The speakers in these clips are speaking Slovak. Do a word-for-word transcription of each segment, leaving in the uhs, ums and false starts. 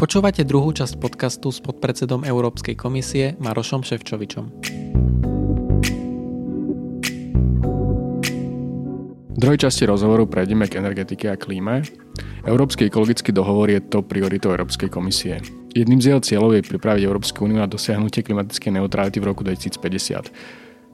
Počúvate druhú časť podcastu s podpredsedom Európskej komisie Marošom Šefčovičom. V druhej časti rozhovoru prejdeme k energetike a klíme. Európsky ekologický dohovor je top prioritou Európskej komisie. Jedným z jeho cieľov je pripraviť Európsku úniu na dosiahnutie klimatickej neutrality v roku dvetisícpäťdesiat.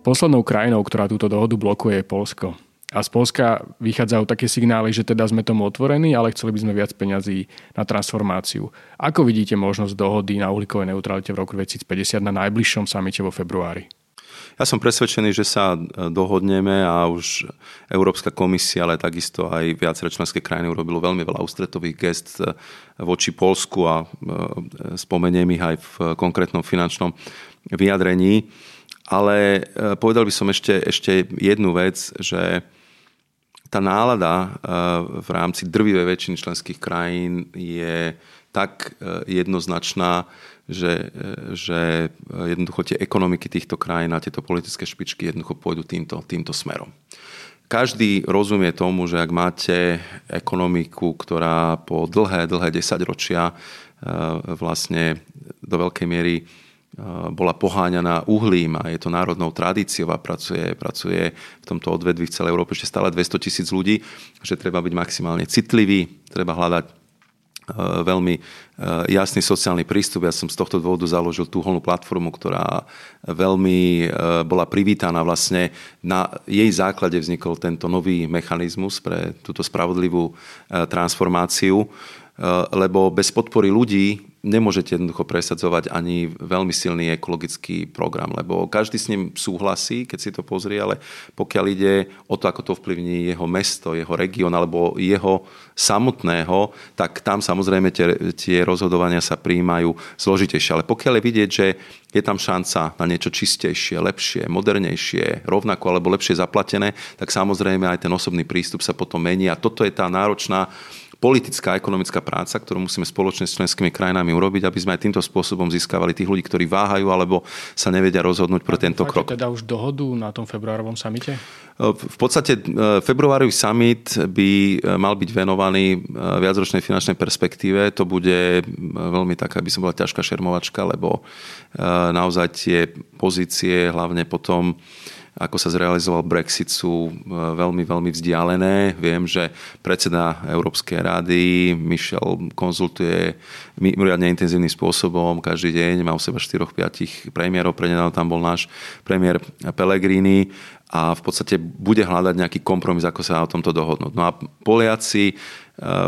Poslednou krajinou, ktorá túto dohodu blokuje, je Poľsko. A z Poľska vychádzajú také signály, že teda sme tomu otvorení, ale chceli by sme viac peňazí na transformáciu. Ako vidíte možnosť dohody na uhlíkovej neutralite v roku dvetisícpäťdesiat na najbližšom samite vo februári? Ja som presvedčený, že sa dohodneme a už Európska komisia, ale takisto aj viaceré členské krajiny urobilo veľmi veľa ústretových gest voči Poľsku a spomeniem ich aj v konkrétnom finančnom vyjadrení. Ale povedal by som ešte, ešte jednu vec, že tá nálada v rámci drvivej väčšiny členských krajín je tak jednoznačná, že, že jednoducho tie ekonomiky týchto krajín a tieto politické špičky jednoducho pôjdu týmto, týmto smerom. Každý rozumie tomu, že ak máte ekonomiku, ktorá po dlhé, dlhé desaťročia vlastne do veľkej miery bola poháňaná uhlím a je to národnou tradíciou a pracuje, pracuje v tomto odvedví v celej Európe ešte stále dvestotisíc ľudí, že treba byť maximálne citlivý, treba hľadať veľmi jasný sociálny prístup. Ja som z tohto dôvodu založil tú holnú platformu, ktorá veľmi bola privítaná. Vlastne na jej základe vznikol tento nový mechanizmus pre túto spravodlivú transformáciu, lebo bez podpory ľudí nemôžete jednoducho presadzovať ani veľmi silný ekologický program, lebo každý s ním súhlasí, keď si to pozrie, ale pokiaľ ide o to, ako to vplyvní jeho mesto, jeho región alebo jeho samotného, tak tam samozrejme tie, tie rozhodovania sa prijímajú zložitejšie. Ale pokiaľ je vidieť, že je tam šanca na niečo čistejšie, lepšie, modernejšie, rovnako alebo lepšie zaplatené, tak samozrejme aj ten osobný prístup sa potom mení a toto je tá náročná politická a ekonomická práca, ktorú musíme spoločne s členskými krajinami urobiť, aby sme aj týmto spôsobom získavali tých ľudí, ktorí váhajú alebo sa nevedia rozhodnúť pre tento krok. Máte teda už dohodu na tom februárovom samite? V podstate februárový summit by mal byť venovaný viacročnej finančnej perspektíve. To bude veľmi taká, by som bola ťažká šermovačka, lebo naozaj tie pozície, hlavne potom ako sa zrealizoval Brexit, sú veľmi, veľmi vzdialené. Viem, že predseda Európskej rady Michel konzultuje mimoriadne intenzívnym spôsobom každý deň. Má u seba štyroch, piatich premiérov. Prednedávno tam bol náš premiér Pellegrini a v podstate bude hľadať nejaký kompromis, ako sa o tomto dohodnúť. No a Poliaci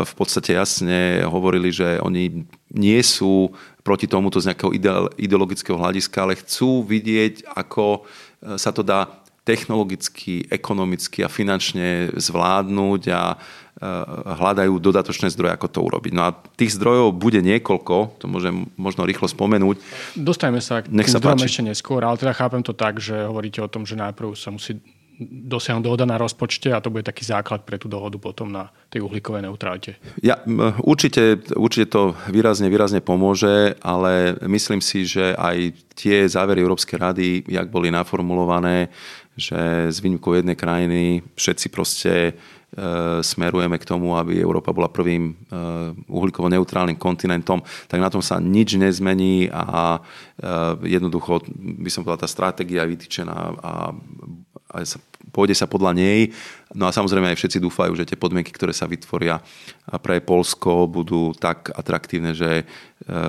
v podstate jasne hovorili, že oni nie sú proti tomuto z nejakého ideologického hľadiska, ale chcú vidieť, ako sa to dá technologicky, ekonomicky a finančne zvládnuť a hľadajú dodatočné zdroje, ako to urobiť. No a tých zdrojov bude niekoľko, to môžem možno rýchlo spomenúť. Dostajme sa k zdrojom ešte neskôr, ale teda chápem to tak, že hovoríte o tom, že najprv sa musí dosiahnuť dohoda na rozpočte a to bude taký základ pre tú dohodu potom na tej uhlíkovej neutralite. Ja, určite, určite to výrazne, výrazne pomôže, ale myslím si, že aj tie závery Európskej rady, jak boli naformulované, že s výnimkou jednej krajiny všetci proste smerujeme k tomu, aby Európa bola prvým uhlíkovo neutrálnym kontinentom, tak na tom sa nič nezmení a jednoducho by som povedal, tá stratégia je vytýčená a pôjde sa podľa nej. No a samozrejme aj všetci dúfajú, že tie podmienky, ktoré sa vytvoria pre Poľsko, budú tak atraktívne, že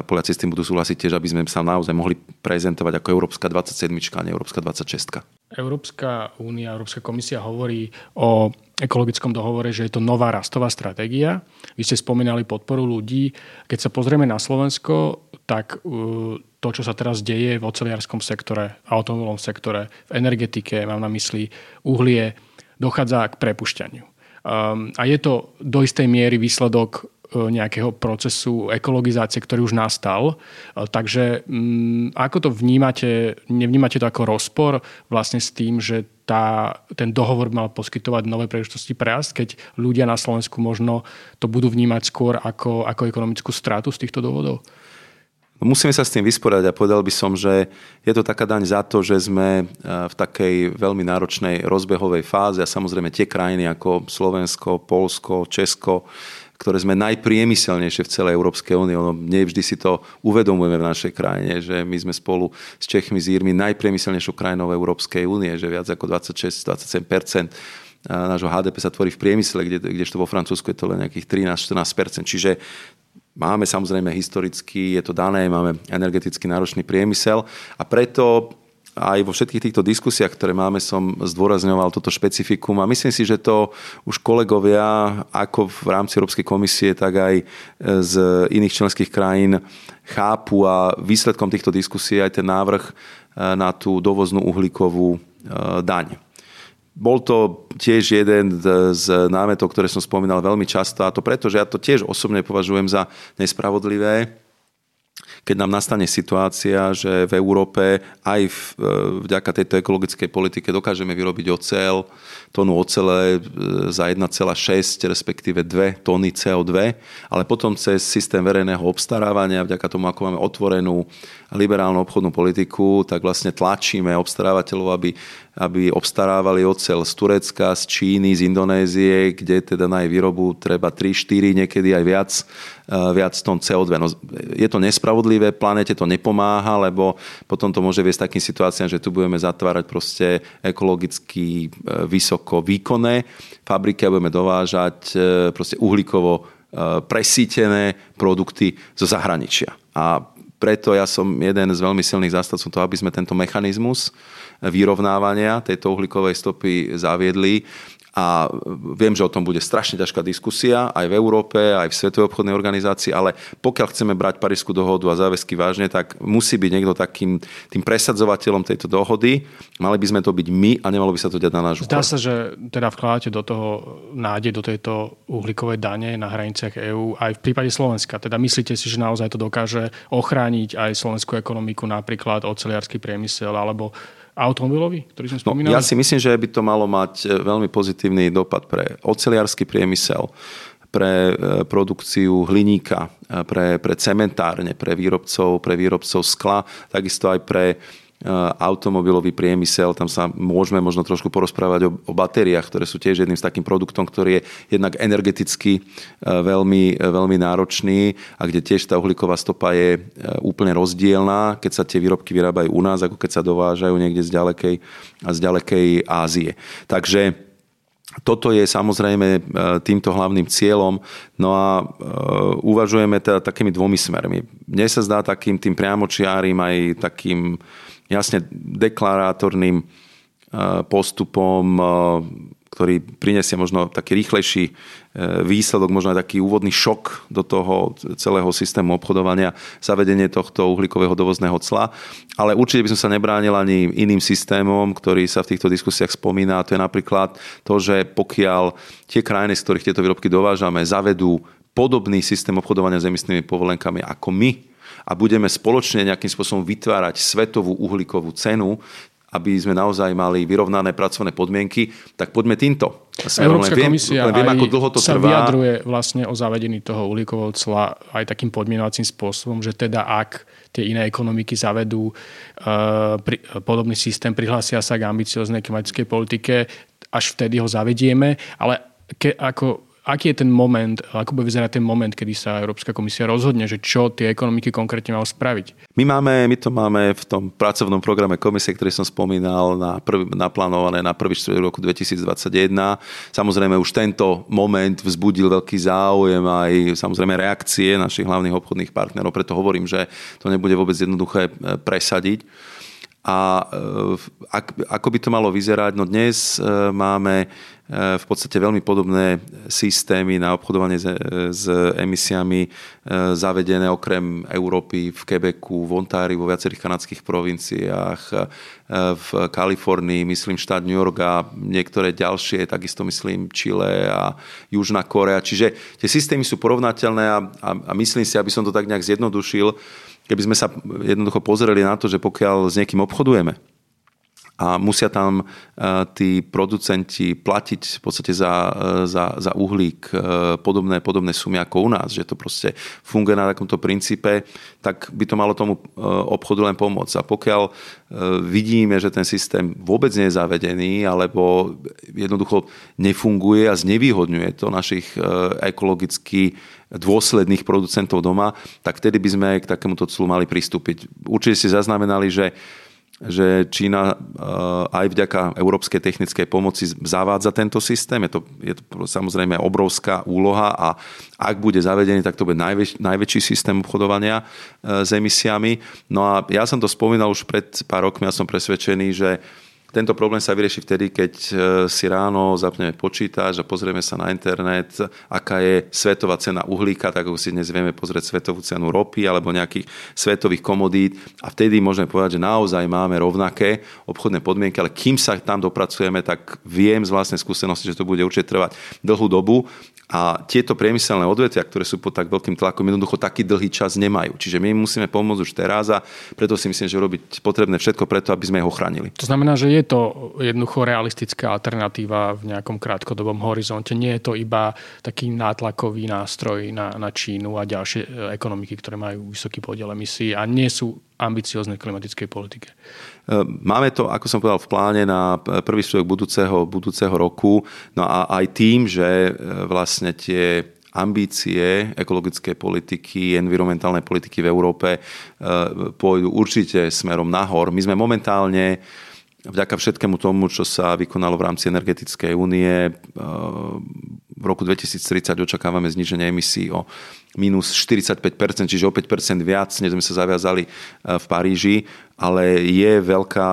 Poliaci s tým budú súhlasiť tiež, aby sme sa naozaj mohli prezentovať ako Európska dvadsaťsedmička, a nie Európska dvadsaťšestka. Európska únia, Európska komisia hovorí o ekologickom dohovore, že je to nová rastová stratégia. Vy ste spomínali podporu ľudí. Keď sa pozrieme na Slovensko, tak to, čo sa teraz deje v oceliarskom sektore, automobilovom sektore, v energetike, mám na mysli uhlie, dochádza k prepušťaniu. A je to do istej miery výsledok nejakého procesu ekologizácie, ktorý už nastal. Takže ako to vnímate, nevnímate to ako rozpor vlastne s tým, že tá, ten dohovor mal poskytovať nové príležitosti pre rast, keď ľudia na Slovensku možno to budú vnímať skôr ako, ako ekonomickú stratu z týchto dôvodov? Musíme sa s tým vysporiadať a povedal by som, že je to taká daň za to, že sme v takej veľmi náročnej rozbehovej fáze a samozrejme tie krajiny ako Slovensko, Poľsko, Česko, ktoré sme najpriemyselnejšie v celej Európskej únii. Ono nevždy si to uvedomujeme v našej krajine, že my sme spolu s Čechmi, s Írmi najpriemyselnejšou krajinou Európskej únie, že viac ako dvadsaťšesť až dvadsaťsedem percent nášho há dé pé sa tvorí v priemysle, kde, kdežto vo Francúzsku je to len nejakých trinásť až štrnásť percent. Čiže máme samozrejme historicky, je to dané, máme energeticky náročný priemysel a preto aj vo všetkých týchto diskusiách, ktoré máme, som zdôrazňoval toto špecifikum a myslím si, že to už kolegovia ako v rámci Európskej komisie, tak aj z iných členských krajín chápu a výsledkom týchto diskusí je aj ten návrh na tú dovoznú uhlíkovú daň. Bol to tiež jeden z námetov, ktoré som spomínal veľmi často a to preto, že ja to tiež osobne považujem za nespravodlivé, keď nám nastane situácia, že v Európe aj v, vďaka tejto ekologickej politike dokážeme vyrobiť oceľ, tónu ocele za jedna celá šesť, respektíve dve tóny cé ó dva, ale potom cez systém verejného obstarávania, vďaka tomu, ako máme otvorenú liberálnu obchodnú politiku, tak vlastne tlačíme obstarávateľov, aby, aby obstarávali oceľ z Turecka, z Číny, z Indonézie, kde teda na jej výrobu treba tri štyri, niekedy aj viac, viac tón cé ó dva. No, je to nespravodlivé, planete to nepomáha, lebo potom to môže viesť takým situáciám, že tu budeme zatvárať proste ekologicky vysok ako výkonné fabriky a budeme dovážať proste uhlíkovo presítené produkty zo zahraničia. A preto ja som jeden z veľmi silných zástavcov toho, aby sme tento mechanizmus vyrovnávania tejto uhlíkovej stopy zaviedli. A viem, že o tom bude strašne ťažká diskusia aj v Európe, aj v Svetovej obchodnej organizácii, ale pokiaľ chceme brať Parížskú dohodu a záväzky vážne, tak musí byť niekto takým tým presadzovateľom tejto dohody. Mali by sme to byť my a nemalo by sa to dať na náš úkor. Zdá sa, že teda vkladáte do toho nádej, do tejto uhlíkovej dane na hraniciach EÚ aj v prípade Slovenska. Teda myslíte si, že naozaj to dokáže ochrániť aj slovenskú ekonomiku, napríklad oceliarsky priemysel alebo automobilový, ktorý som spomínal? No, ja si myslím, že by to malo mať veľmi pozitívny dopad pre oceliarsky priemysel, pre produkciu hliníka, pre, pre cementárne, pre výrobcov, pre výrobcov skla, takisto aj pre automobilový priemysel. Tam sa môžeme možno trošku porozprávať o, o batériách, ktoré sú tiež jedným z takým produktom, ktorý je jednak energeticky veľmi, veľmi náročný a kde tiež tá uhlíková stopa je úplne rozdielná, keď sa tie výrobky vyrábajú u nás, ako keď sa dovážajú niekde z ďalekej, z ďalekej Ázie. Takže toto je samozrejme týmto hlavným cieľom. No a uvažujeme teda takými dvomi smermi. Mne sa zdá takým tým priamočiarím aj takým jasne deklarátorným postupom, ktorý prinesie možno taký rýchlejší výsledok, možno aj taký úvodný šok do toho celého systému obchodovania, zavedenie tohto uhlíkového dovozného cla. Ale určite by som sa nebránil ani iným systémom, ktorý sa v týchto diskusiách spomína. To je napríklad to, že pokiaľ tie krajiny, z ktorých tieto výrobky dovážame, zavedú podobný systém obchodovania s emisnými povolenkami ako my, a budeme spoločne nejakým spôsobom vytvárať svetovú uhlíkovú cenu, aby sme naozaj mali vyrovnané pracovné podmienky, tak poďme týmto. Európska viem, komisia viem, ako dlho to sa trvá. Vyjadruje vlastne o zavedení toho uhlíkového cla aj takým podmienovacím spôsobom, že teda ak tie iné ekonomiky zavedú uh, pri, podobný systém, prihlásia sa k ambicioznej klimatickej politike, až vtedy ho zavedieme, ale ke, ako... Aký je ten moment, ako bude vyzerať ten moment, kedy sa Európska komisia rozhodne, že čo tie ekonomiky konkrétne majú spraviť? My máme, my to máme v tom pracovnom programe komisie, ktorý som spomínal, na prv, naplánované na prvý štvrť roku dvetisícdvadsaťjeden. Samozrejme už tento moment vzbudil veľký záujem aj samozrejme reakcie našich hlavných obchodných partnerov, preto hovorím, že to nebude vôbec jednoduché presadiť. A ako by to malo vyzerať? No dnes máme v podstate veľmi podobné systémy na obchodovanie s emisiami zavedené okrem Európy v Kebeku, v Ontáriu, vo viacerých kanadských provinciách, v Kalifornii, myslím štát New York a niektoré ďalšie, takisto myslím Čile a Južná Korea. Čiže tie systémy sú porovnateľné a, a, a myslím si, aby som to tak nejak zjednodušil, keby sme sa jednoducho pozreli na to, že pokiaľ s niekým obchodujeme a musia tam tí producenti platiť v podstate za, za, za uhlík podobné, podobné sumy ako u nás, že to proste funguje na takomto princípe, tak by to malo tomu obchodu len pomôcť. A pokiaľ vidíme, že ten systém vôbec nie je zavedený, alebo jednoducho nefunguje a znevýhodňuje to našich ekologicky dôsledných producentov doma, tak vtedy by sme k takémuto clu mali pristúpiť. Určite ste zaznamenali, že že Čína aj vďaka európskej technickej pomoci zavádza tento systém. Je to, je to samozrejme obrovská úloha a ak bude zavedený, tak to bude najväč, najväčší systém obchodovania s emisiami. No a ja som to spomínal už pred pár rokmi a som presvedčený, že tento problém sa vyrieši vtedy, keď si ráno zapneme počítač a pozrieme sa na internet, aká je svetová cena uhlíka, tak ako si dnes vieme pozrieť svetovú cenu ropy alebo nejakých svetových komodít. A vtedy môžeme povedať, že naozaj máme rovnaké obchodné podmienky, ale kým sa tam dopracujeme, tak viem z vlastnej skúsenosti, že to bude určite trvať dlhú dobu. A tieto priemyselné odvetvia, ktoré sú pod tak veľkým tlakom, jednoducho taký dlhý čas nemajú. Čiže my musíme pomôcť už teraz a preto si myslím, že robiť potrebné všetko preto, aby sme ho chránili. To znamená, že je to jednoducho realistická alternatíva v nejakom krátkodobom horizonte. Nie je to iba taký nátlakový nástroj na, na Čínu a ďalšie ekonomiky, ktoré majú vysoký podiel emisí a nie sú ambicioznej klimatickej politike. Máme to, ako som povedal, v pláne na prvý štvrtok budúceho, budúceho roku. No a aj tým, že vlastne tie ambície ekologické politiky, environmentálnej politiky v Európe pôjdu určite smerom nahor. My sme momentálne vďaka všetkému tomu, čo sa vykonalo v rámci energetickej únie, v roku dvetisíctridsať očakávame zníženie emisí o minus štyridsaťpäť percent, čiže o päť percent viac, než sme sa zaviazali v Paríži, ale je veľká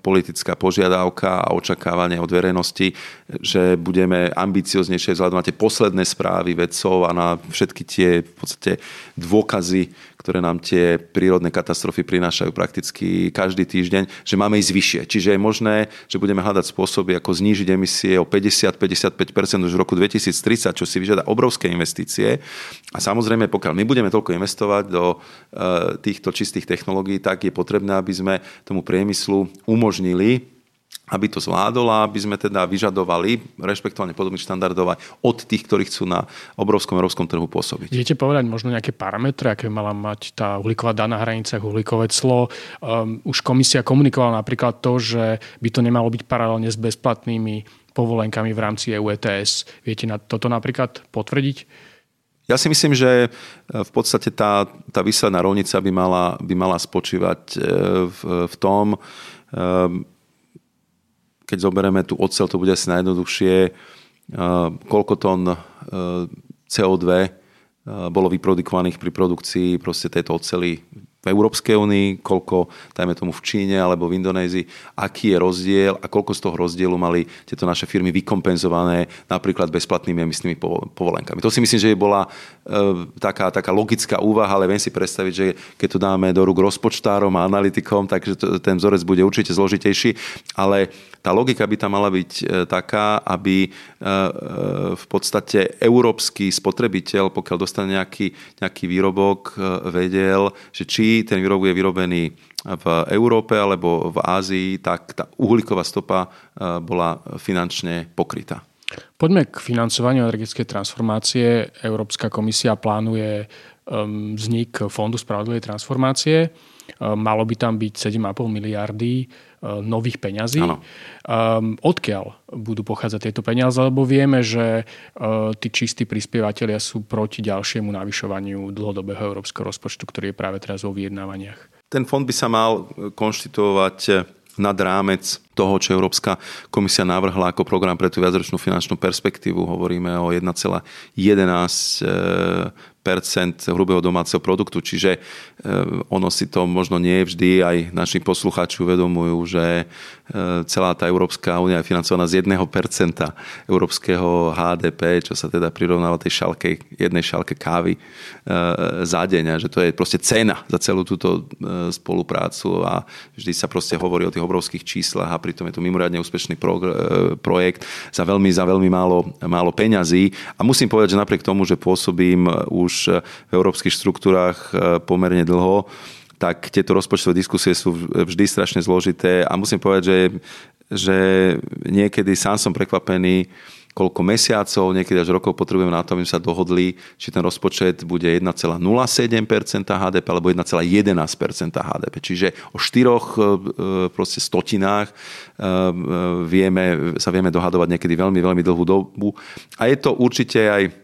politická požiadavka a očakávanie od verejnosti, že budeme ambicioznejšie vzhľadom na tie posledné správy vedcov a na všetky tie v podstate dôkazy, ktoré nám tie prírodné katastrofy prinášajú prakticky každý týždeň, že máme ísť vyššie. Čiže je možné, že budeme hľadať spôsoby, ako znížiť emisie o päťdesiat až päťdesiatpäť percent už v roku dvetisíctridsať, čo si vyžiada obrovské investície. A samozrejme, pokiaľ my budeme toľko investovať do týchto čistých technológií, tak je potrebné, aby sme tomu priemyslu umožnili, aby to zvládol, aby sme teda vyžadovali rešpektovanie podobných štandardov aj od tých, ktorí chcú na obrovskom európskom trhu pôsobiť. Viete povedať možno nejaké parametre, aké mala mať tá uhlíková daň na hranicách, uhlíkové clo? Um, už komisia komunikovala napríklad to, že by to nemalo byť paralelne s bezplatnými povolenkami v rámci E U E T S. Viete na toto napríklad potvrdiť? Ja si myslím, že v podstate tá, tá výsledná rovnica by mala, by mala spočívať v, v tom, um, keď zoberieme tú oceľ, to bude asi najjednoduchšie, koľko tón cé o dva bolo vyprodukovaných pri produkcii proste tejto oceli v Európskej únii, koľko, dajme tomu, v Číne alebo v Indonézii, aký je rozdiel a koľko z toho rozdielu mali tieto naše firmy vykompenzované napríklad bezplatnými emisnými povolenkami. To si myslím, že bola e, taká, taká logická úvaha, ale viem si predstaviť, že keď to dáme do rúk rozpočtárom a analytikom, takže to, ten vzorec bude určite zložitejší, ale tá logika by tam mala byť e, taká, aby e, e, v podstate európsky spotrebiteľ, pokiaľ dostane nejaký, nejaký výrobok, e, vedel, že či ten výrobok je vyrobený v Európe alebo v Ázii, tak tá uhlíková stopa bola finančne pokrytá. Poďme k financovaniu energetickej transformácie. Európska komisia plánuje vznik Fondu spravodlivej transformácie. Malo by tam byť sedem a pol miliardy nových peňazí. Ano. Odkiaľ budú pochádzať tieto peniaze? Lebo vieme, že tí čistí prispievateľia sú proti ďalšiemu navyšovaniu dlhodobého európskeho rozpočtu, ktorý je práve teraz vo vyjednávaniach. Ten fond by sa mal konštituovať nad rámec toho, čo Európska komisia navrhla ako program pre tú viacročnú finančnú perspektívu. Hovoríme o jeden celá jedenásť percent hrubého domáceho produktu, čiže ono si to možno nie vždy aj naši poslucháči uvedomujú, že celá tá Európska únia je financovaná z jedného percenta európskeho há dé pé, čo sa teda prirovnáva tej šalke, jednej šalke kávy za deň, a že to je proste cena za celú túto spoluprácu a vždy sa proste hovorí o tých obrovských číslach a pritom je to mimoriadne úspešný projekt za veľmi, za veľmi málo, málo peňazí. A musím povedať, že napriek tomu, že pôsobím už v európskych štruktúrách pomerne dlho, tak tieto rozpočtové diskusie sú vždy strašne zložité a musím povedať, že, že niekedy sám som prekvapený, koľko mesiacov, niekedy až rokov potrebujeme na to, aby sa dohodli, či ten rozpočet bude jeden celá nula sedem percent há dé pé alebo jeden celá jedenásť percent há dé pé. Čiže o štyroch proste stotinách vieme, sa vieme dohadovať niekedy veľmi, veľmi dlhú dobu. A je to určite aj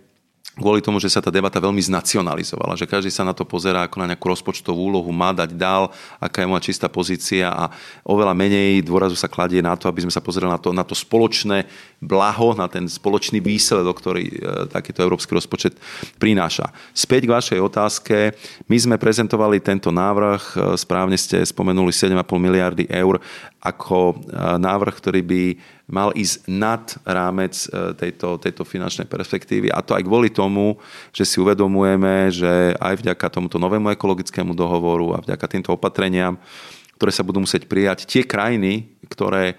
kvôli tomu, že sa tá debata veľmi znacionalizovala, že každý sa na to pozerá ako na nejakú rozpočtovú úlohu, má dať dál, aká je moja čistá pozícia a oveľa menej dôrazu sa kladie na to, aby sme sa pozerali na to, na to spoločné blaho, na ten spoločný výsledok, ktorý e, takýto európsky rozpočet prináša. Späť k vašej otázke, my sme prezentovali tento návrh, správne ste spomenuli sedem celá päť miliardy eur ako návrh, ktorý by mal ísť nad rámec tejto, tejto finančnej perspektívy. A to aj kvôli tomu, že si uvedomujeme, že aj vďaka tomuto novému ekologickému dohovoru a vďaka týmto opatreniam, ktoré sa budú musieť prijať, tie krajiny, ktoré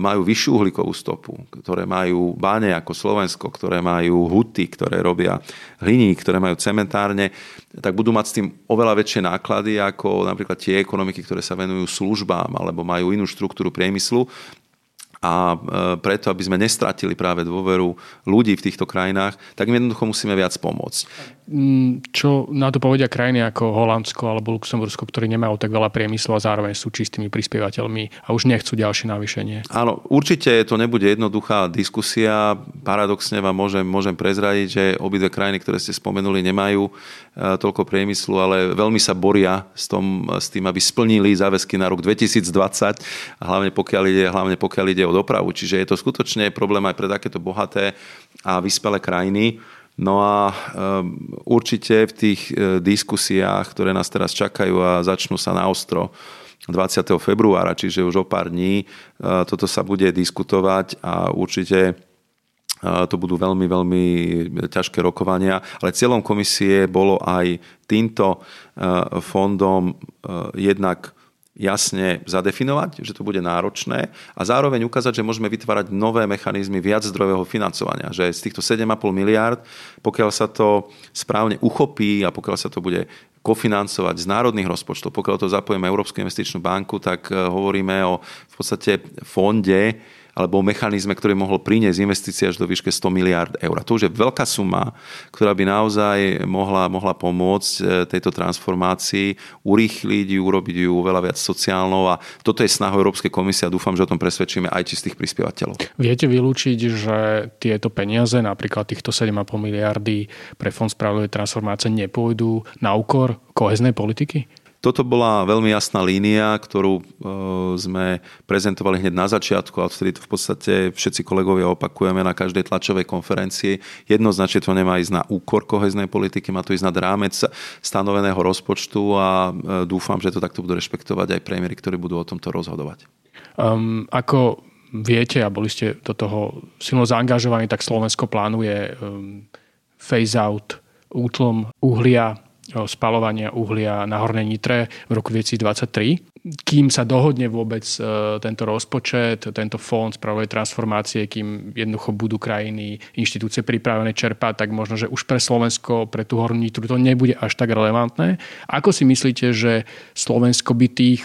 majú vyššiu uhlíkovú stopu, ktoré majú báne ako Slovensko, ktoré majú huty, ktoré robia hliník, ktoré majú cementárne, tak budú mať s tým oveľa väčšie náklady ako napríklad tie ekonomiky, ktoré sa venujú službám alebo majú inú štruktúru priemyslu. A preto, aby sme nestratili práve dôveru ľudí v týchto krajinách, tak im jednoducho musíme viac pomôcť. Čo na to povedia krajiny ako Holandsko alebo Luxembursko, ktorí nemajú tak veľa priemyslu a zároveň sú čistými prispievateľmi a už nechcú ďalšie navýšenie? Áno, určite to nebude jednoduchá diskusia. Paradoxne vám môžem, môžem prezradiť, že obidve krajiny, ktoré ste spomenuli, nemajú toľko priemyslu, ale veľmi sa boria s, tom, s tým, aby splnili záväzky na rok dvetisícdvadsať, hlavne pokiaľ ide, hlavne pokiaľ ide o dopravu. Čiže je to skutočne problém aj pre takéto bohaté a vyspelé krajiny. No a um, určite v tých e, diskusiách, ktoré nás teraz čakajú a začnú sa naostro dvadsiateho februára, čiže už o pár dní, e, toto sa bude diskutovať a určite to budú veľmi, veľmi ťažké rokovania, ale cieľom komisie bolo aj týmto fondom jednak jasne zadefinovať, že to bude náročné a zároveň ukázať, že môžeme vytvárať nové mechanizmy viac zdrojového financovania. Že z týchto sedem celá päť miliárd, pokiaľ sa to správne uchopí a pokiaľ sa to bude kofinancovať z národných rozpočtov, pokiaľ to zapojíme Európsku investičnú banku, tak hovoríme o v podstate fonde, alebo o mechanizme, ktorý mohol priniesť investície až do výške sto miliárd eur. A to už je veľká suma, ktorá by naozaj mohla, mohla pomôcť tejto transformácii, urýchliť ju, urobiť ju veľa viac sociálnou. A toto je snaha Európskej komisie a dúfam, že o tom presvedčíme aj čistých prispievateľov. Viete vylúčiť, že tieto peniaze, napríklad týchto sedem celá päť miliardy pre Fond spravodlivej transformácie, nepôjdu na úkor kohéznej politiky? Toto bola veľmi jasná línia, ktorú sme prezentovali hneď na začiatku a vtedy to v podstate všetci kolegovia opakujeme na každej tlačovej konferencii. Jednoznačne to nemá ísť na úkor koheznej politiky, má to ísť nad rámec stanoveného rozpočtu a dúfam, že to takto budú rešpektovať aj premiéri, ktorí budú o tomto rozhodovať. Um, ako viete a boli ste do toho silno zaangažovaní, tak Slovensko plánuje um, phase-out útlom uhlia, spalovania uhlia na Hornej Nitre v roku dvetisícdvadsaťtri. Kým sa dohodne vôbec tento rozpočet, tento fond spravodlivej transformácie, kým jednoducho budú krajiny, inštitúcie pripravené čerpať, tak možno, že už pre Slovensko, pre tú Hornú Nitru to nebude až tak relevantné. Ako si myslíte, že Slovensko by tých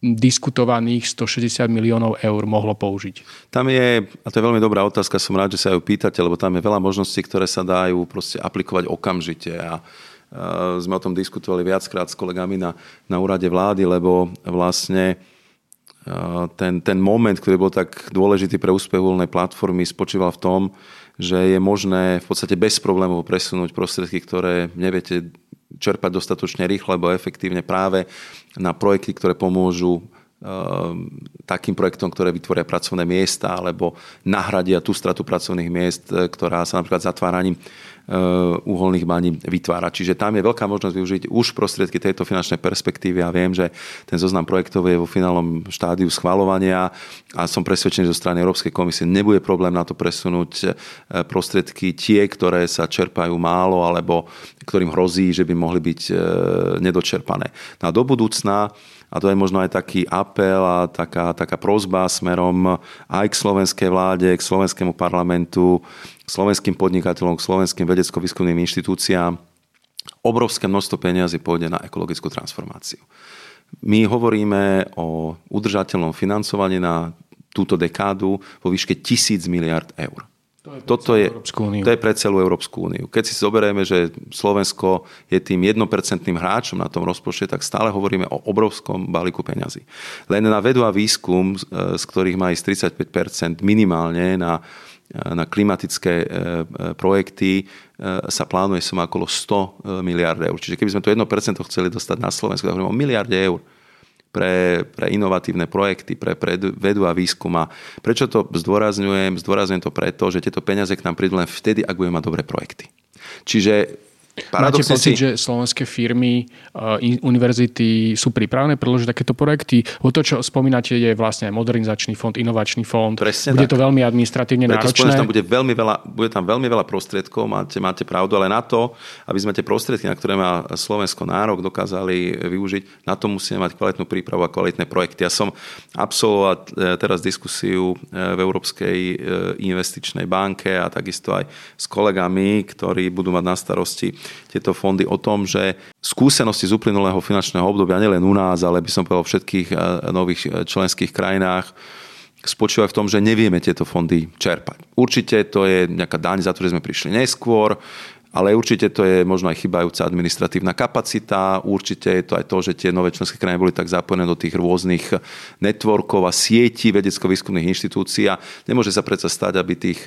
diskutovaných stošesťdesiat miliónov eur mohlo použiť? Tam je, a to je veľmi dobrá otázka, som rád, že sa ju pýtate, lebo tam je veľa možností, ktoré sa dajú proste aplikovať okamžite a sme o tom diskutovali viackrát s kolegami na, na úrade vlády, lebo vlastne ten, ten moment, ktorý bol tak dôležitý pre úspech uholnej platformy, spočíval v tom, že je možné v podstate bez problémov presunúť prostriedky, ktoré neviete čerpať dostatočne rýchlo alebo efektívne práve na projekty, ktoré pomôžu takým projektom, ktoré vytvoria pracovné miesta alebo nahradia tú stratu pracovných miest, ktorá sa napríklad zatváraním uholných baní vytvára. Čiže tam je veľká možnosť využiť už prostriedky tejto finančnej perspektívy a ja viem, že ten zoznam projektov je vo finálnom štádiu schvaľovania a som presvedčený, že zo strany Európskej komisie nebude problém na to presunúť prostriedky tie, ktoré sa čerpajú málo alebo ktorým hrozí, že by mohli byť nedočerpané. No a do budúcna, a to je možno aj taký apel a taká, taká prosba smerom aj k slovenskej vláde, k slovenskému parlamentu, slovenským podnikateľom, k slovenským vedecko-výskumným inštitúciám, obrovské množstvo peniazy pôjde na ekologickú transformáciu. My hovoríme o udržateľnom financovaní na túto dekádu vo výške tisíc miliard eur. To je, Toto je, to je pre celú Európsku úniu. Keď si zoberieme, že Slovensko je tým jedno percento hráčom na tom rozpočte, tak stále hovoríme o obrovskom balíku peňazí. Len na vedu a výskum, z ktorých má ísť tridsaťpäť percent minimálne na, na klimatické projekty, sa plánuje som okolo sto miliárd eur. Čiže keby sme to jedno percento chceli dostať na Slovensko, tak hovoríme o miliarde eur. Pre, pre inovatívne projekty, pre, pre vedu a výskum. A prečo to zdôrazňujem? Zdôrazňujem to preto, že tieto peniaze k nám prídu len vtedy, ak budeme mať dobré projekty. Čiže máte pocit, si... že slovenské firmy, univerzity sú pripravené predložiť takéto projekty? O to, čo spomínate, je vlastne modernizačný fond, inovačný fond. Presne bude tak. To veľmi administratívne preto náročné. Spomínam, tam bude, veľmi veľa, bude tam veľmi veľa prostriedkov, máte, máte pravdu, ale na to, aby sme tie prostriedky, na ktoré má Slovensko nárok, dokázali využiť, na to musíme mať kvalitnú prípravu a kvalitné projekty. Ja som absolvoval teraz diskusiu v Európskej investičnej banke a takisto aj s kolegami, ktorí budú mať na starosti tieto fondy o tom, že skúsenosti z uplynulého finančného obdobia, nielen u nás, ale by som povedal v všetkých nových členských krajinách, spočívajú v tom, že nevieme tieto fondy čerpať. Určite to je nejaká daň za to, že sme prišli neskôr, ale určite to je možno aj chybajúca administratívna kapacita, určite je to aj to, že tie nové členské krajiny boli tak zapojené do tých rôznych networkov a sietí vedecko-výskumných inštitúcií a nemôže sa predsa stať, aby tých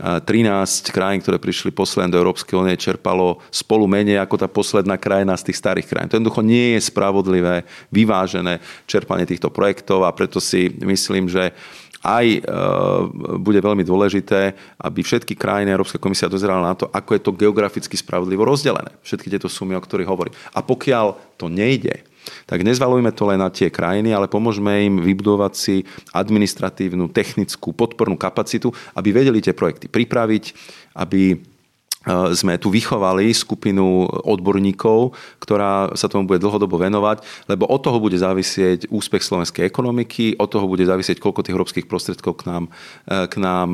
trinásť krajín, ktoré prišli posledné do Európskej únie, čerpalo spolu menej ako tá posledná krajina z tých starých krajín. To jednoducho nie je spravodlivé, vyvážené čerpanie týchto projektov a preto si myslím, že aj e, bude veľmi dôležité, aby všetky krajiny Európska komisia dozerala na to, ako je to geograficky spravodlivo rozdelené. Všetky tieto sumy, o ktorých hovorí. A pokiaľ to nejde, tak nezvalujme to len na tie krajiny, ale pomôžme im vybudovať si administratívnu, technickú, podpornú kapacitu, aby vedeli tie projekty pripraviť, aby sme tu vychovali skupinu odborníkov, ktorá sa tomu bude dlhodobo venovať, lebo od toho bude závisieť úspech slovenskej ekonomiky, od toho bude závisieť, koľko tých európskych prostriedkov k nám, k nám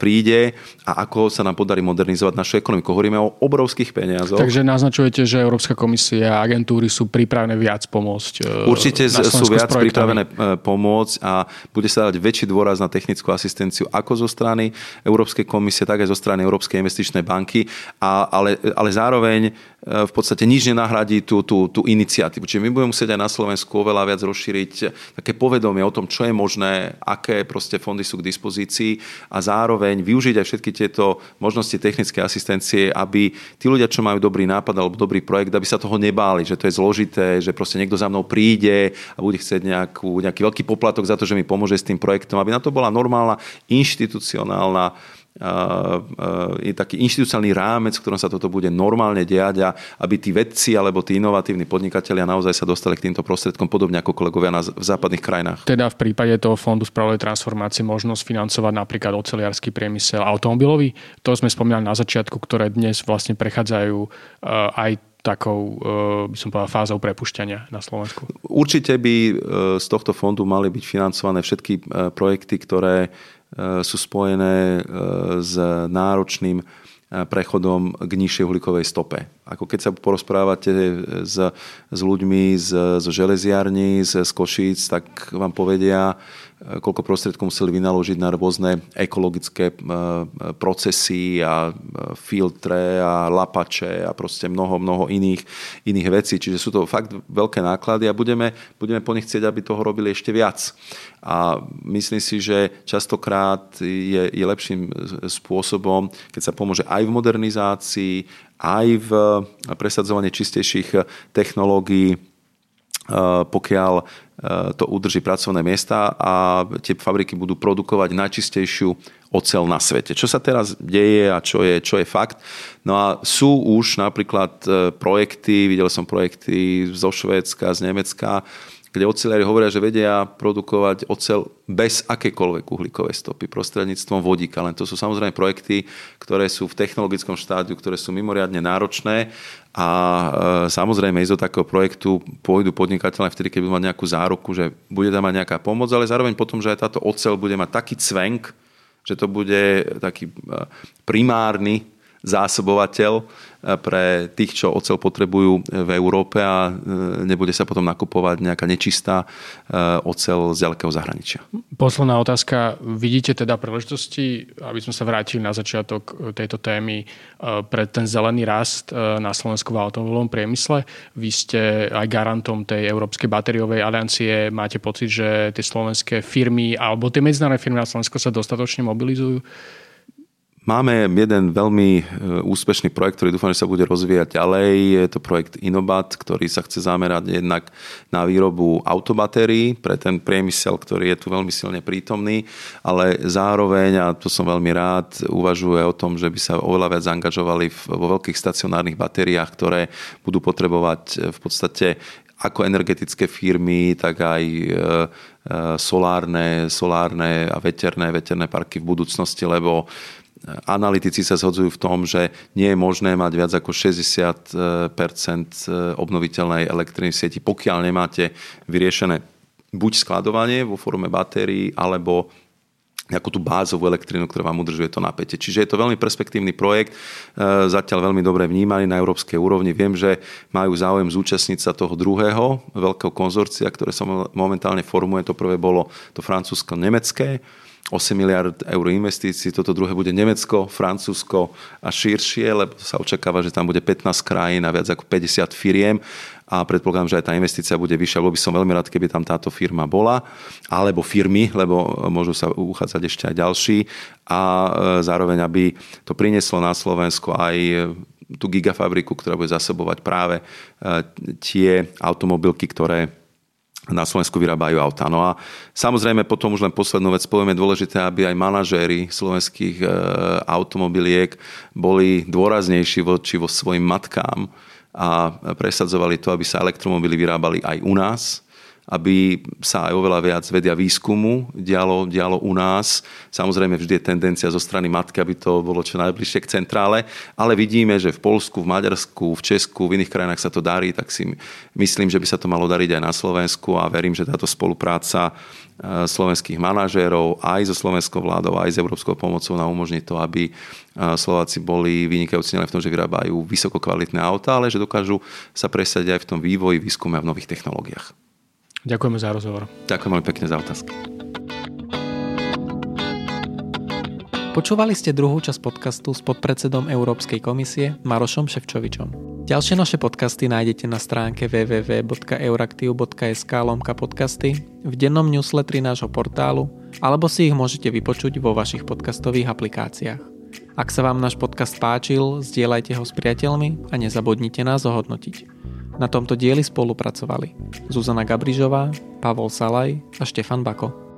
príde a ako sa nám podarí modernizovať našu ekonomiku. Hovoríme o obrovských peniazoch. Takže naznačujete, že Európska komisia a agentúry sú pripravené viac pomôcť? Určite sú viac pripravené pomôcť a bude sa dať väčší dôraz na technickú asistenciu ako zo strany Európskej komisie, tak aj zo strany Európskej investičnej banky. A, ale, ale zároveň v podstate nič nenahradí tú, tú, tú iniciatívu. Čiže my budeme musieť aj na Slovensku oveľa viac rozšíriť také povedomie o tom, čo je možné, aké proste fondy sú k dispozícii a zároveň využiť aj všetky tieto možnosti technickej asistencie, aby tí ľudia, čo majú dobrý nápad alebo dobrý projekt, aby sa toho nebáli, že to je zložité, že proste niekto za mnou príde a bude chcieť nejakú, nejaký veľký poplatok za to, že mi pomôže s tým projektom, aby na to bola normálna inštitucionálna je taký inštitucionálny rámec, v ktorom sa toto bude normálne diať a aby tí vedci alebo tí inovatívni podnikatelia naozaj sa dostali k týmto prostriedkom podobne ako kolegovia na, v západných krajinách. Teda v prípade toho fondu spravodlivej transformácie možnosť financovať napríklad oceliarsky priemysel automobilový, to sme spomínali na začiatku, ktoré dnes vlastne prechádzajú aj takou, by som povedal, fázou prepušťania na Slovensku. Určite by z tohto fondu mali byť financované všetky projekty, ktoré sú spojené s náročným prechodom k nižšej uhlíkovej stope. Ako keď sa porozprávate s, s ľuďmi z, z železiarní, z, z Košíc, tak vám povedia, koľko prostriedkov museli vynaložiť na rôzne ekologické procesy a filtre a lapače a proste mnoho, mnoho iných, iných vecí. Čiže sú to fakt veľké náklady a budeme, budeme po nich chcieť, aby toho robili ešte viac. A myslím si, že častokrát je, je lepším spôsobom, keď sa pomôže aj v modernizácii, aj v presadzovaní čistejších technológií, pokiaľ to udrží pracovné miesta a tie fabriky budú produkovať najčistejšiu oceľ na svete. Čo sa teraz deje a čo je, čo je fakt? No a sú už napríklad projekty, videl som projekty zo Švédska, z Nemecka, kde oceliári hovoria, že vedia produkovať oceľ bez akékoľvek uhlíkovej stopy, prostredníctvom vodíka. Len to sú samozrejme projekty, ktoré sú v technologickom štádiu, ktoré sú mimoriadne náročné a e, samozrejme ísť do takého projektu pôjdu podnikateľe vtedy, keď budú mať nejakú záruku, že bude tam mať nejaká pomoc, ale zároveň potom, že aj táto oceľ bude mať taký cvenk, že to bude taký primárny zásobovateľ pre tých, čo oceľ potrebujú v Európe a nebude sa potom nakupovať nejaká nečistá oceľ z ďalekého zahraničia. Posledná otázka. Vidíte teda príležitosti, aby sme sa vrátili na začiatok tejto témy, pre ten zelený rast na Slovensku v automobilovom priemysle? Vy ste aj garantom tej Európskej batériovej aliancie. Máte pocit, že tie slovenské firmy alebo tie medzinárodné firmy na Slovensku sa dostatočne mobilizujú? Máme jeden veľmi úspešný projekt, ktorý dúfam, že sa bude rozvíjať ďalej. Je to projekt Inobat, ktorý sa chce zamerať jednak na výrobu autobatérií pre ten priemysel, ktorý je tu veľmi silne prítomný, ale zároveň, a to som veľmi rád, uvažuje o tom, že by sa oveľa viac zaangažovali vo veľkých stacionárnych batériách, ktoré budú potrebovať v podstate ako energetické firmy, tak aj solárne, solárne a veterné, veterné parky v budúcnosti, lebo analytici sa zhodzujú v tom, že nie je možné mať viac ako šesťdesiat percent obnoviteľnej elektriny v sieti, pokiaľ nemáte vyriešené buď skladovanie vo forme batérií, alebo nejakú tú bázovú elektrinu, ktorá vám udržuje to napätie. Čiže je to veľmi perspektívny projekt, zatiaľ veľmi dobre vnímaný na európskej úrovni. Viem, že majú záujem zúčastniť sa toho druhého veľkého konzorcia, ktoré sa momentálne formuje. To prvé bolo to francúzsko-nemecké, osem miliárd eur investícií, toto druhé bude Nemecko, Francúzsko a širšie, lebo sa očakáva, že tam bude pätnásť krajín a viac ako päťdesiat firiem a predpokladám, že aj tá investícia bude vyššia, lebo by som veľmi rád, keby tam táto firma bola, alebo firmy, lebo môžu sa uchádzať ešte aj ďalší a zároveň, aby to prinieslo na Slovensko aj tú gigafabriku, ktorá bude zasobovať práve tie automobilky, ktoré na Slovensku vyrábajú autá. No a samozrejme potom už len poslednú vec poviem, je dôležité, aby aj manažéri slovenských automobiliek boli dôraznejší voči vo svojim matkám a presadzovali to, aby sa elektromobily vyrábali aj u nás, aby sa aj oveľa viac vedia výskumu dialo, dialo u nás. Samozrejme vždy je tendencia zo strany matky, aby to bolo čo najbližšie k centrále, ale vidíme, že v Poľsku, v Maďarsku, v Česku, v iných krajinách sa to darí, tak si myslím, že by sa to malo dariť aj na Slovensku a verím, že táto spolupráca slovenských manažérov aj so slovenskou vládou, aj s európskou pomocou nám umožní to, aby Slováci boli vynikajúci nielen v tom, že vyrábajú vysokokvalitné autá, ale že dokážu sa presadiť aj v tom vývoji, výskume a v nových technológiách. Ďakujeme za rozhovor. Ďakujem veľmi pekne za otázky. Počúvali ste druhú časť podcastu s podpredsedom Európskej komisie Marošom Šefčovičom. Ďalšie naše podcasty nájdete na stránke www bodka euraktiv bodka es ká lomka podcasty, v dennom newsletteri nášho portálu, alebo si ich môžete vypočuť vo vašich podcastových aplikáciách. Ak sa vám náš podcast páčil, zdieľajte ho s priateľmi a nezabudnite nás ohodnotiť. Na tomto dieli spolupracovali Zuzana Gabrižová, Pavol Salaj a Štefan Bako.